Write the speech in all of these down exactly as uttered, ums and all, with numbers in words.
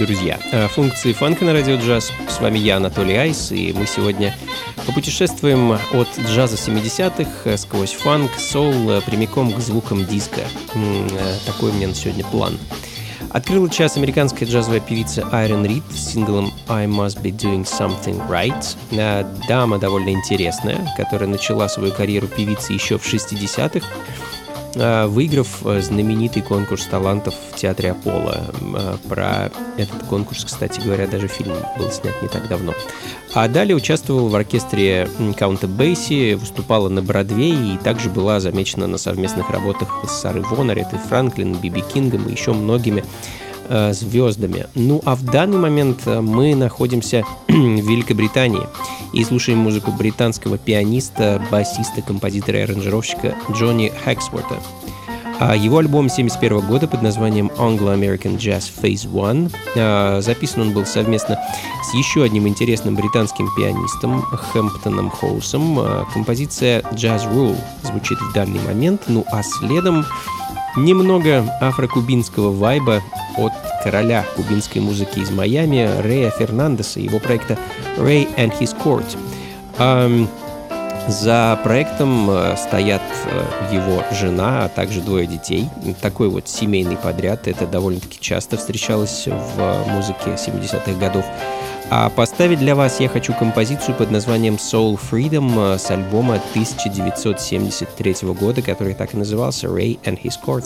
Друзья, функции фанка на Радио Джаз. С вами я, Анатолий Айс, и мы сегодня попутешествуем от джаза семидесятых сквозь фанк, соул, прямиком к звукам диско. Такой у меня на сегодня план. Открыла час американская джазовая певица Айрин Рид с синглом «I must be doing something right». Дама довольно интересная, которая начала свою карьеру певицы еще в шестидесятых, выиграв знаменитый конкурс талантов в Театре Аполло. Про этот конкурс, кстати говоря, даже фильм был снят не так давно. А далее участвовала в оркестре Каунта Бэйси, выступала на Бродвее и также была замечена на совместных работах с Сарой Вон, Аретой Франклин, Биби Кингом и еще многими э, звездами. Ну а в данный момент мы находимся в Великобритании и слушаем музыку британского пианиста, басиста, композитора и аранжировщика Джонни Хексворта. Его альбом тысяча девятьсот семьдесят первого года под названием Anglo-American Jazz Phase One. Записан он был совместно с еще одним интересным британским пианистом Хэмптоном Хоусом. Композиция Jazz Rule звучит в данный момент, ну а следом немного афрокубинского вайба от короля кубинской музыки из Майами Рэя Фернандеса и его проекта Ray and His Court. За проектом стоят его жена, а также двое детей. Такой вот семейный подряд. Это довольно-таки часто встречалось в музыке семидесятых годов. А поставить для вас я хочу композицию под названием Soul Freedom с альбома тысяча девятьсот семьдесят третьего года, который так и назывался Ray and His Court.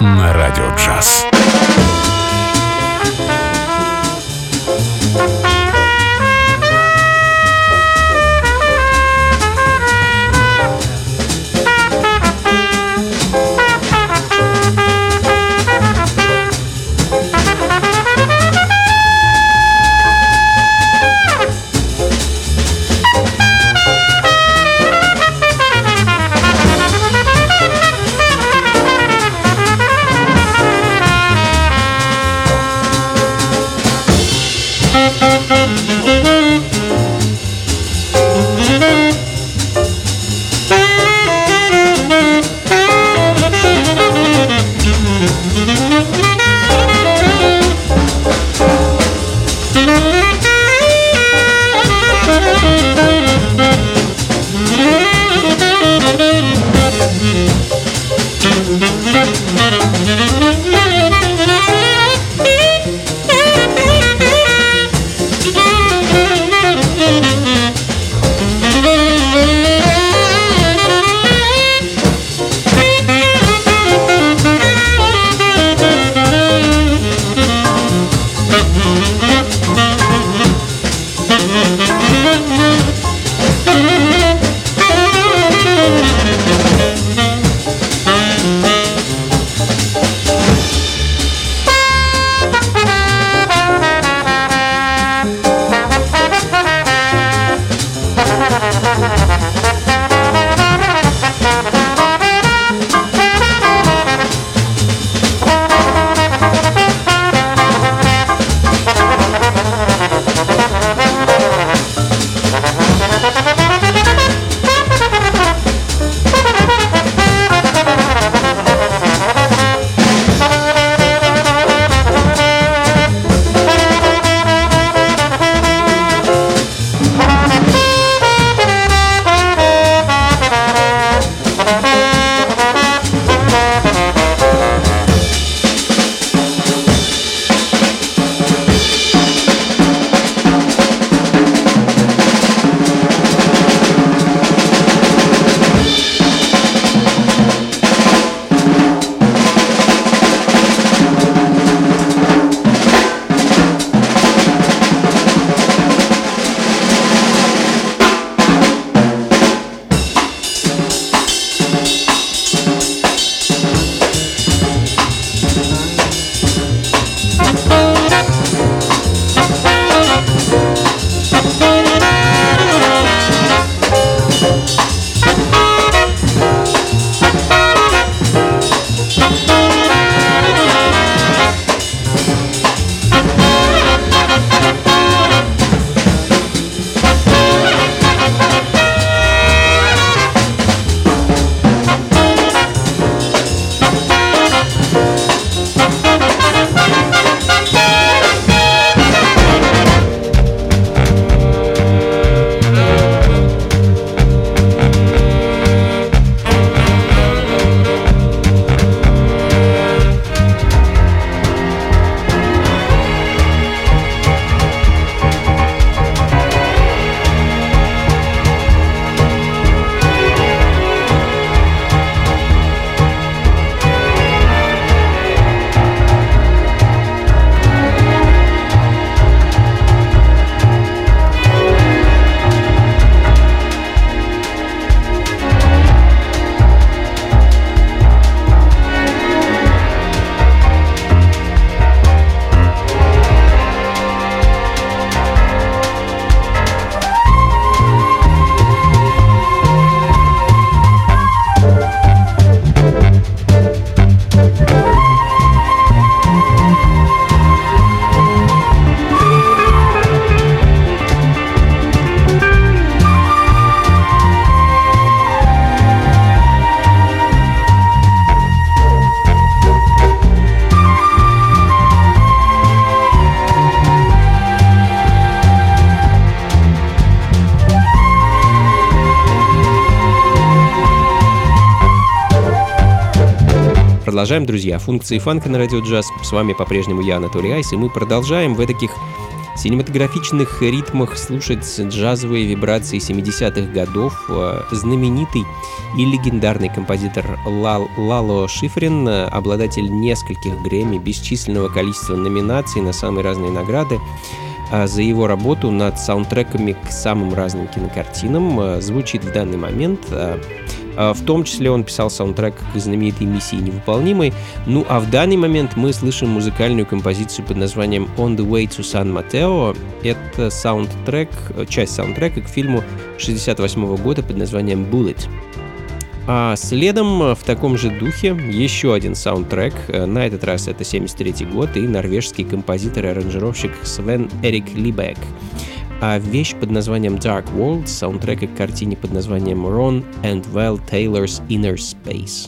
на Радио Джаз. Продолжаем, друзья, функции фанка на Радио Джаз. С вами по-прежнему я, Анатолий Айс, и мы продолжаем в таких синематографичных ритмах слушать джазовые вибрации семидесятых годов. Знаменитый и легендарный композитор Лало Шифрин, обладатель нескольких Грэмми, бесчисленного количества номинаций на самые разные награды, за его работу над саундтреками к самым разным кинокартинам, звучит в данный момент. В том числе он писал саундтрек к знаменитой «Миссии невыполнимой». Ну а в данный момент мы слышим музыкальную композицию под названием «On the Way to San Mateo». Это саундтрек, часть саундтрека к фильму шестьдесят восьмого года под названием «Bullet». А следом в таком же духе еще один саундтрек, на этот раз это семьдесят третий год, и норвежский композитор и аранжировщик Свен Эрик Либаек. А вещь под названием Dark World, саундтрека к картине под названием Ron and Val Taylor's Inner Space.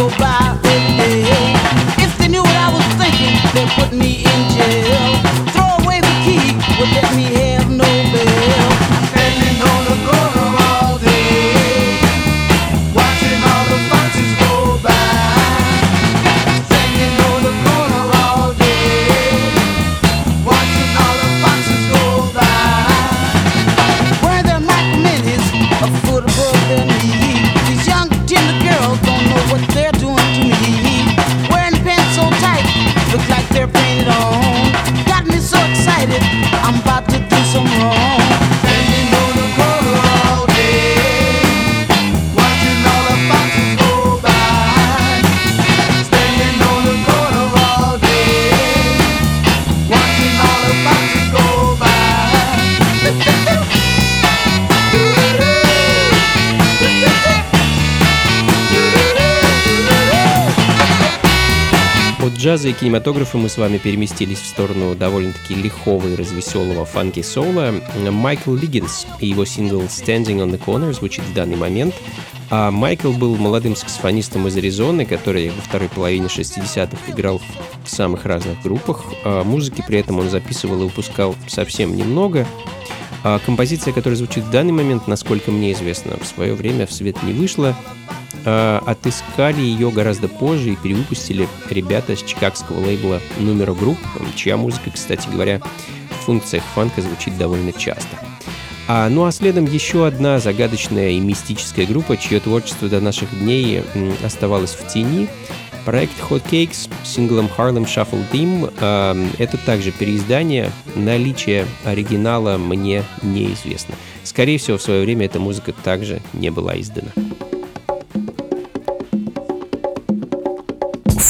go by with hell. If they knew what I was thinking, they'd put me in jail. Throw away the key, would let me have no bail. I'm standing on the corner all day, watching all the foxes go by. Standing on the corner all day, watching all the foxes go by. Wearing their micro-minis, a foot above their knee. These young tender girls don't know what they're doing to me. Wearing the pants so tight, look like they're painted on. Got me so excited, I'm about to do some wrong. Standing on the corner all day, watching all the foxes go by. Standing on the corner all day, watching all the foxes go От джаза и кинематографа мы с вами переместились в сторону довольно-таки лихого и развеселого фанки-соула. Майкл Лиггинс и его сингл «Standing on the Corner» звучит в данный момент. А Майкл был молодым саксофонистом из Аризоны, который во второй половине шестидесятых играл в самых разных группах. А музыки при этом он записывал и выпускал совсем немного. А композиция, которая звучит в данный момент, насколько мне известно, в свое время в свет не вышла. Отыскали ее гораздо позже и перевыпустили ребята с чикагского лейбла Numero Group, чья музыка, кстати говоря, в функциях фанка звучит довольно часто. А, ну а следом еще одна загадочная и мистическая группа, чье творчество до наших дней оставалось в тени. Проект Hotcakes с синглом Harlem Shuffle Theme. Это также переиздание. Наличие оригинала мне неизвестно. Скорее всего, в свое время эта музыка также не была издана.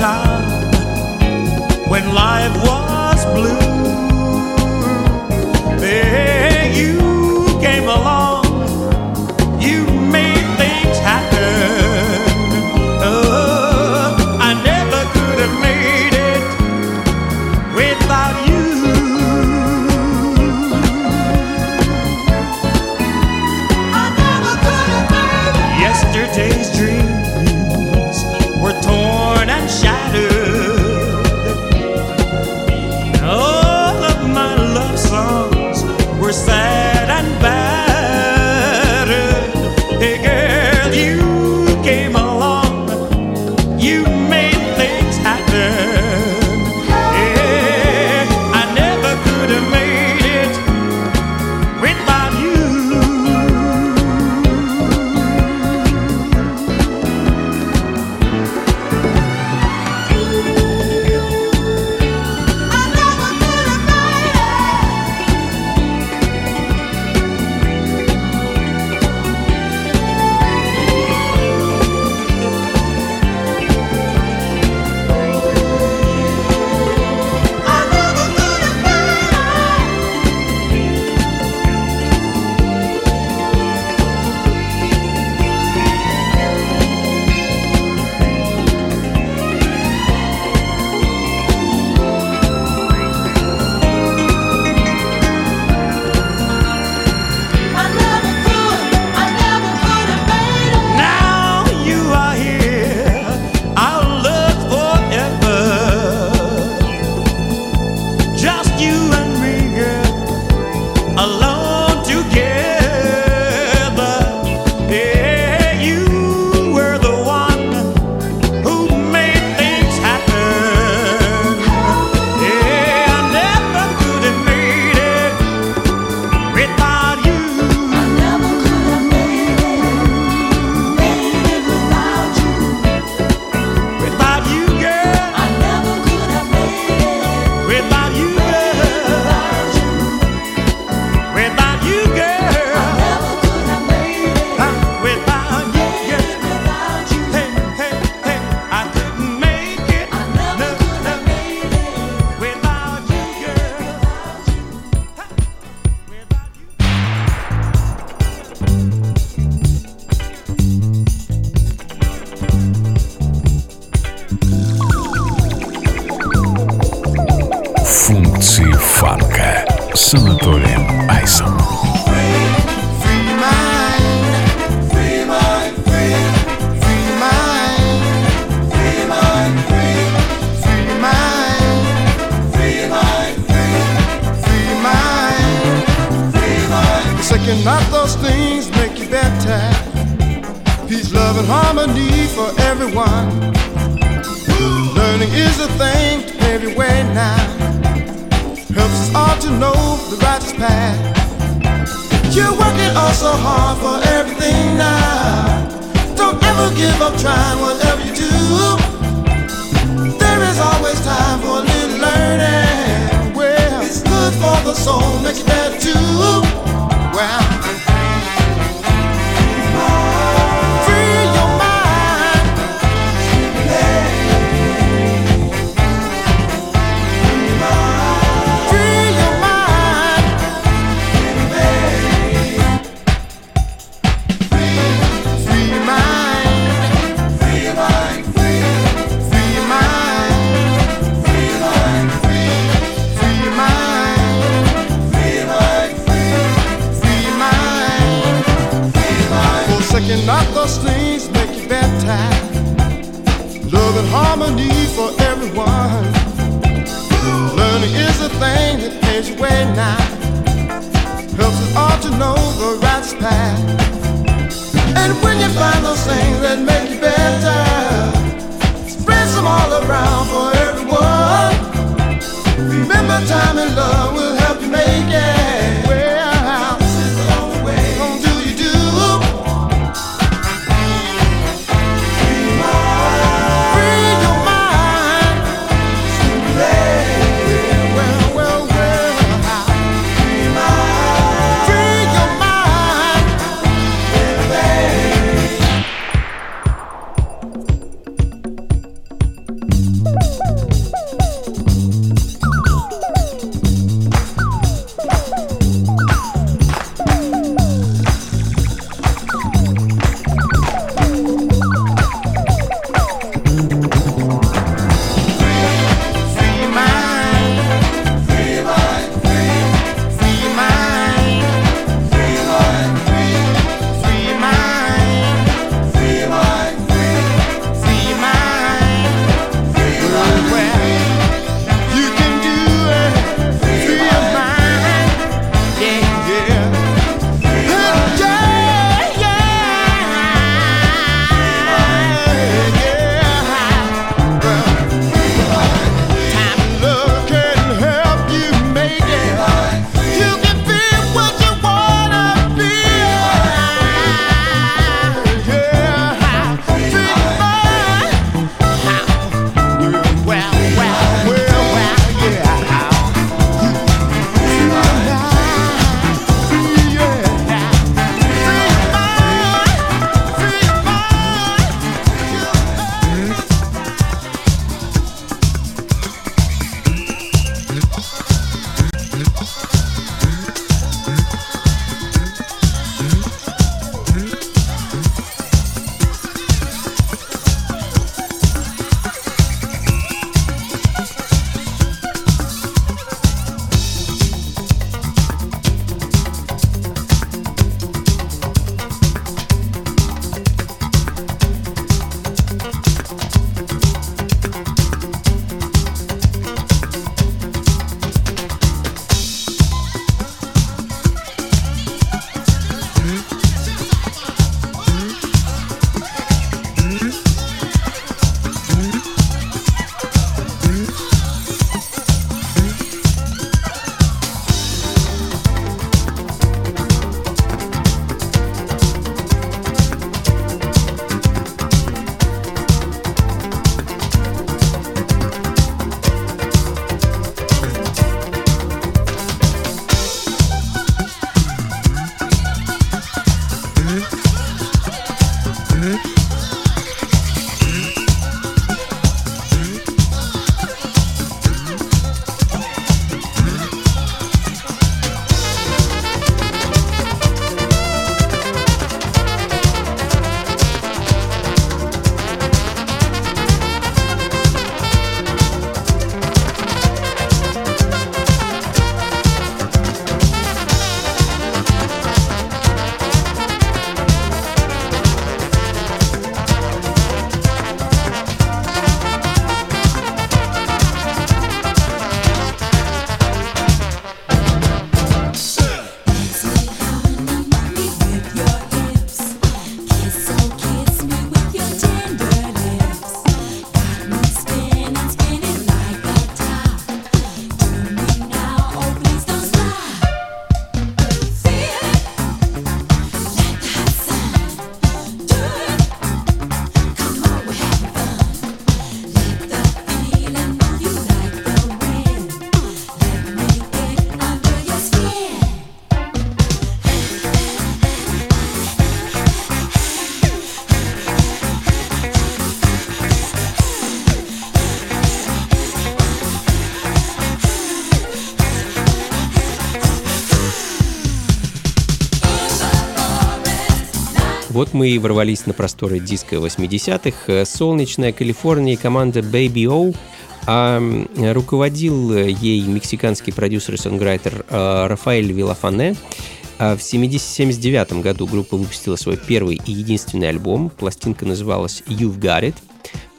time when life was blue. There you came along, you made things happen. Oh, I never could have made it without you. I never could have made it. Yesterday's dream were torn and shattered. All of my love songs were sad and battered. Hey girl, you came along, you made things happen. Yeah, I never could have made it without you. Вот мы и ворвались на просторы диско восьмидесятых. Солнечная Калифорния, команда Baby O. А руководил ей мексиканский продюсер и сонграйтер Рафаэль Виллафане. В семидесятом, семьдесят девятом году группа выпустила свой первый и единственный альбом. Пластинка называлась You've Got It.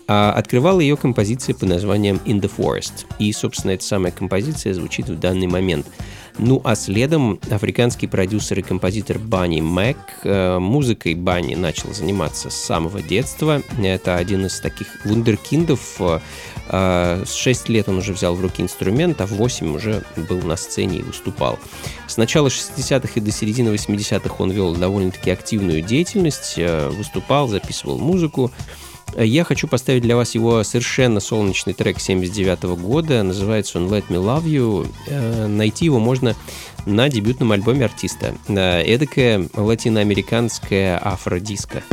Открывала ее композиция под названием In the Forest. И, собственно, эта самая композиция звучит в данный момент. Ну а следом африканский продюсер и композитор Банни Мак. Музыкой Банни начал заниматься с самого детства. Это один из таких вундеркиндов. С шести лет он уже взял в руки инструмент, а в восемь уже был на сцене и выступал. С начала шестидесятых и до середины восьмидесятых он вел довольно-таки активную деятельность, выступал, записывал музыку. Я хочу поставить для вас его совершенно солнечный трек семьдесят девятого года. Называется он «Let Me Love You». Найти его можно на дебютном альбоме артиста. Эдакое латиноамериканское афродиско.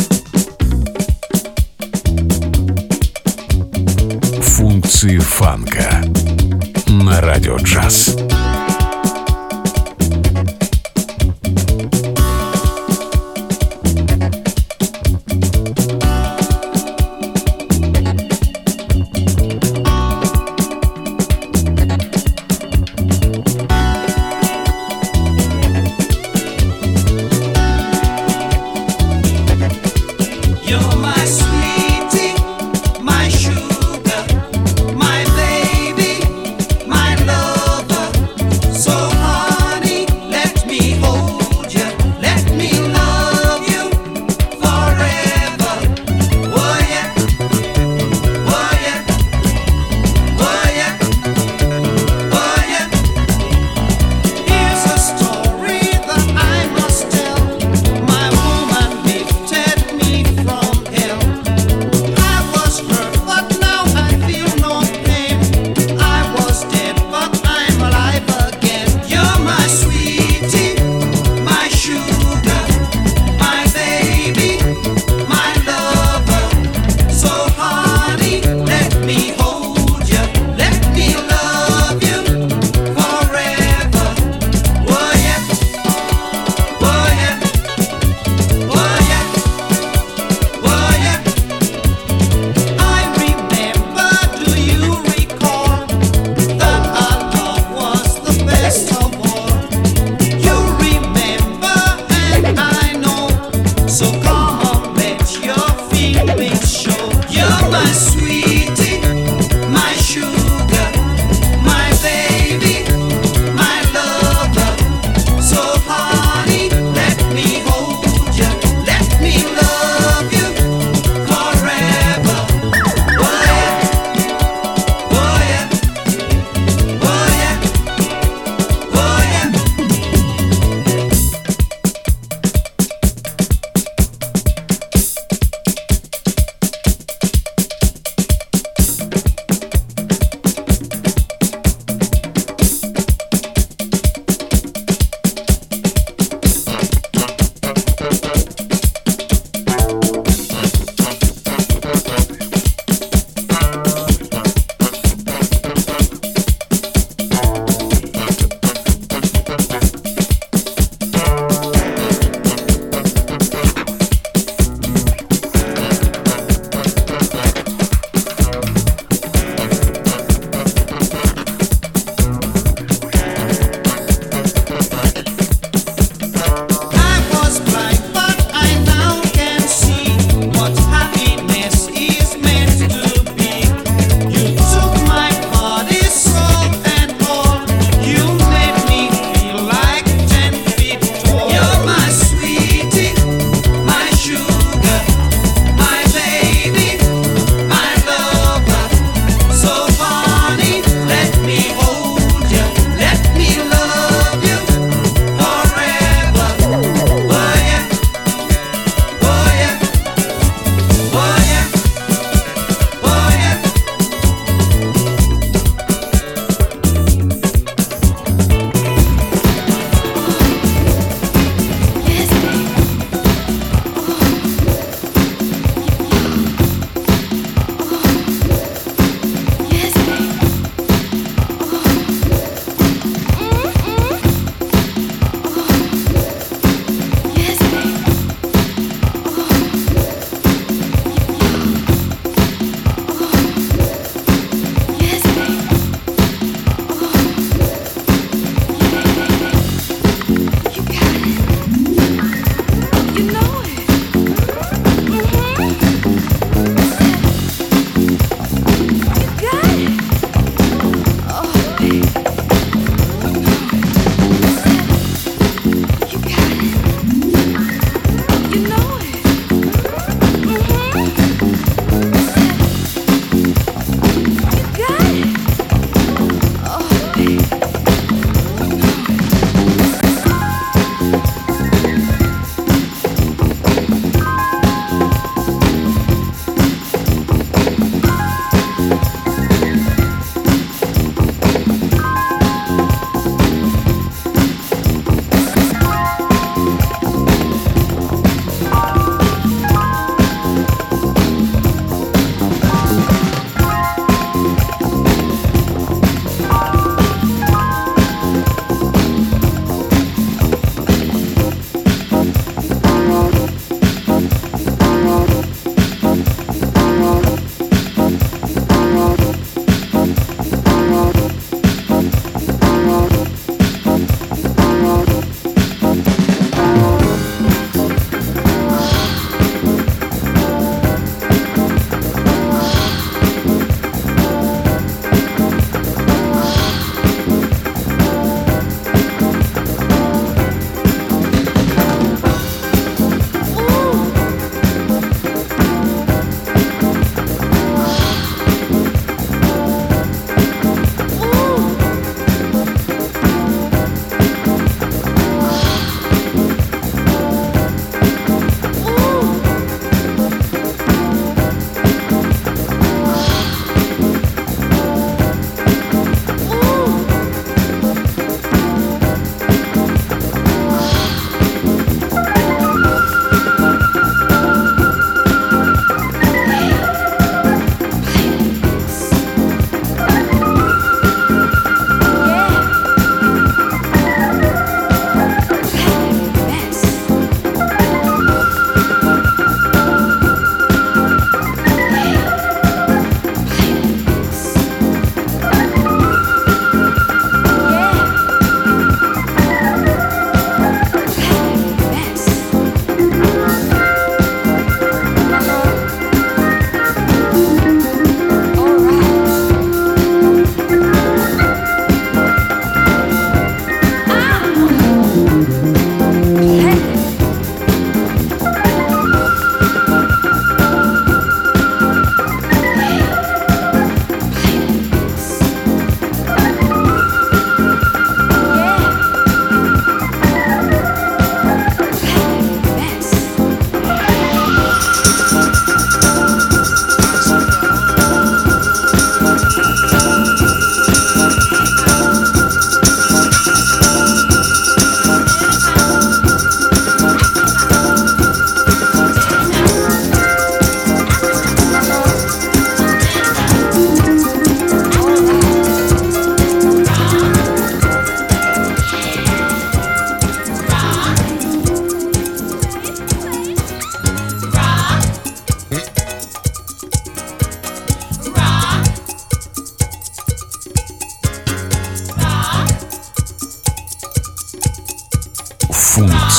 Функции фанка на радио джаз.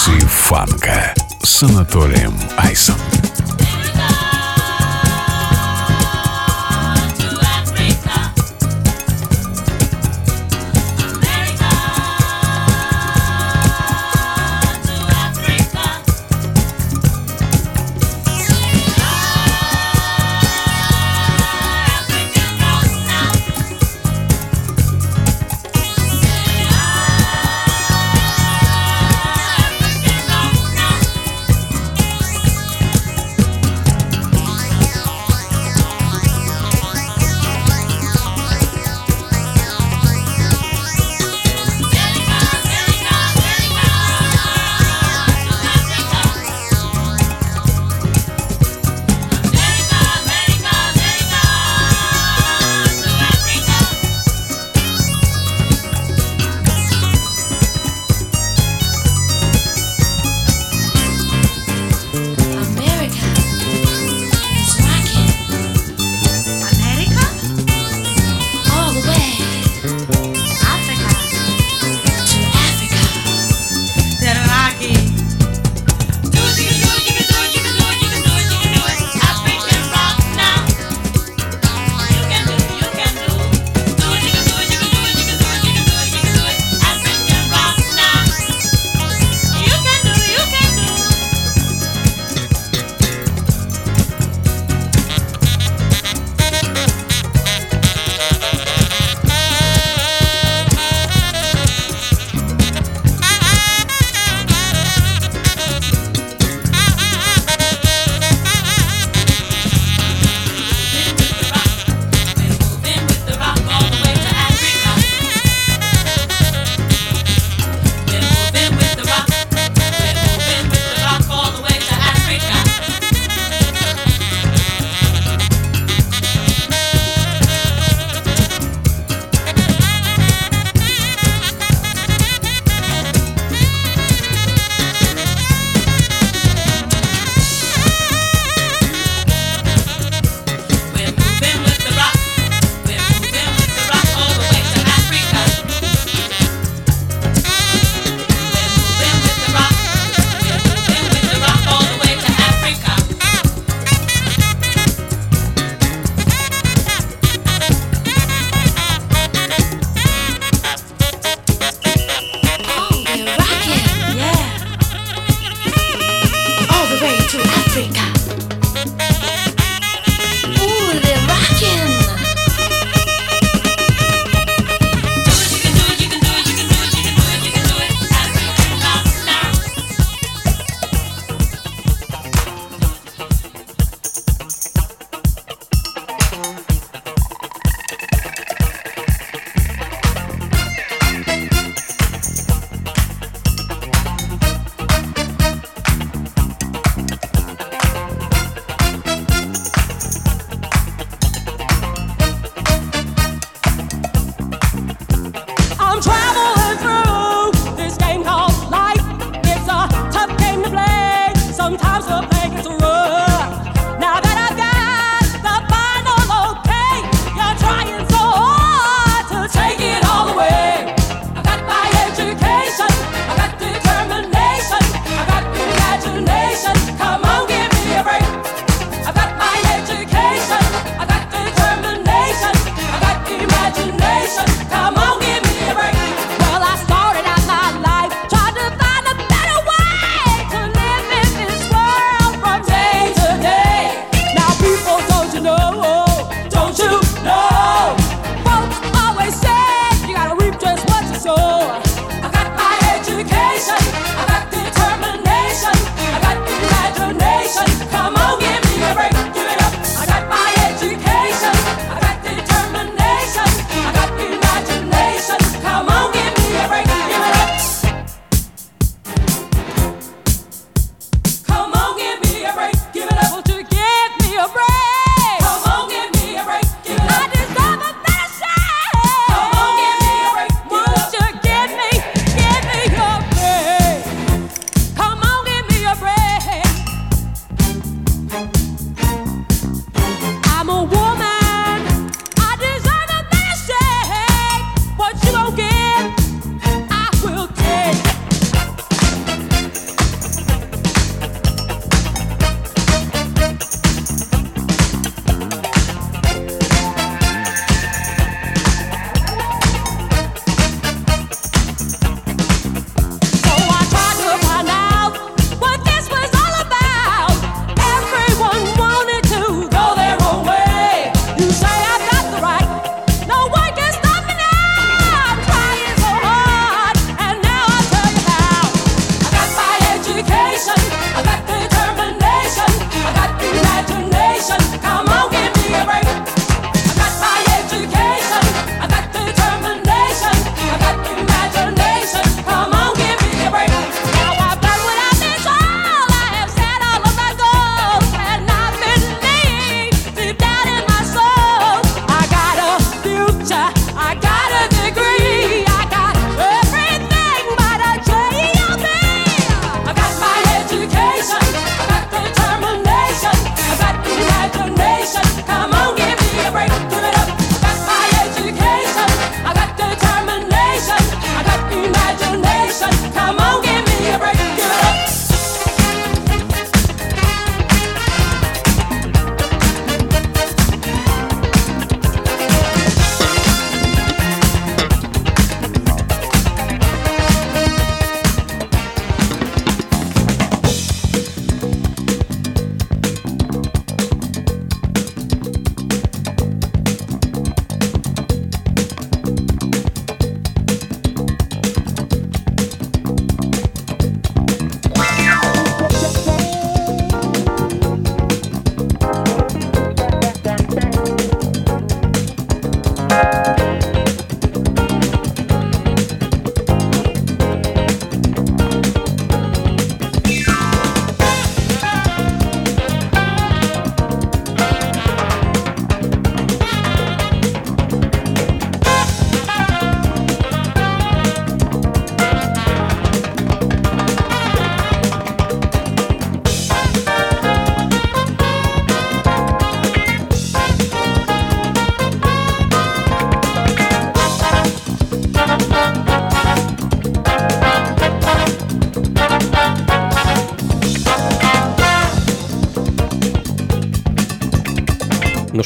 Границы фанка с Анатолием Айсом.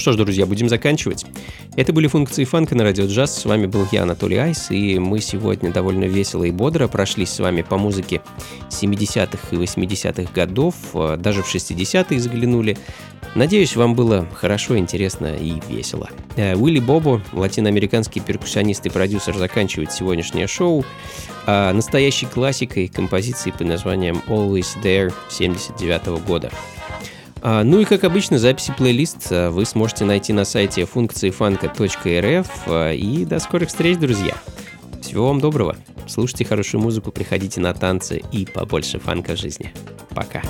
что ж, друзья, будем заканчивать. Это были «Функции фанка» на Радио Джаз. С вами был я, Анатолий Айс, и мы сегодня довольно весело и бодро прошлись с вами по музыке семидесятых и восьмидесятых годов, даже в шестидесятые заглянули. Надеюсь, вам было хорошо, интересно и весело. Уилли Бобо, латиноамериканский перкуссионист и продюсер, заканчивает сегодняшнее шоу настоящей классикой композиции под названием «Always There» семьдесят девятого года. Ну и, как обычно, записи плейлист вы сможете найти на сайте функции фанка точка рф. И до скорых встреч, друзья! Всего вам доброго! Слушайте хорошую музыку, приходите на танцы и побольше фанка в жизни. Пока!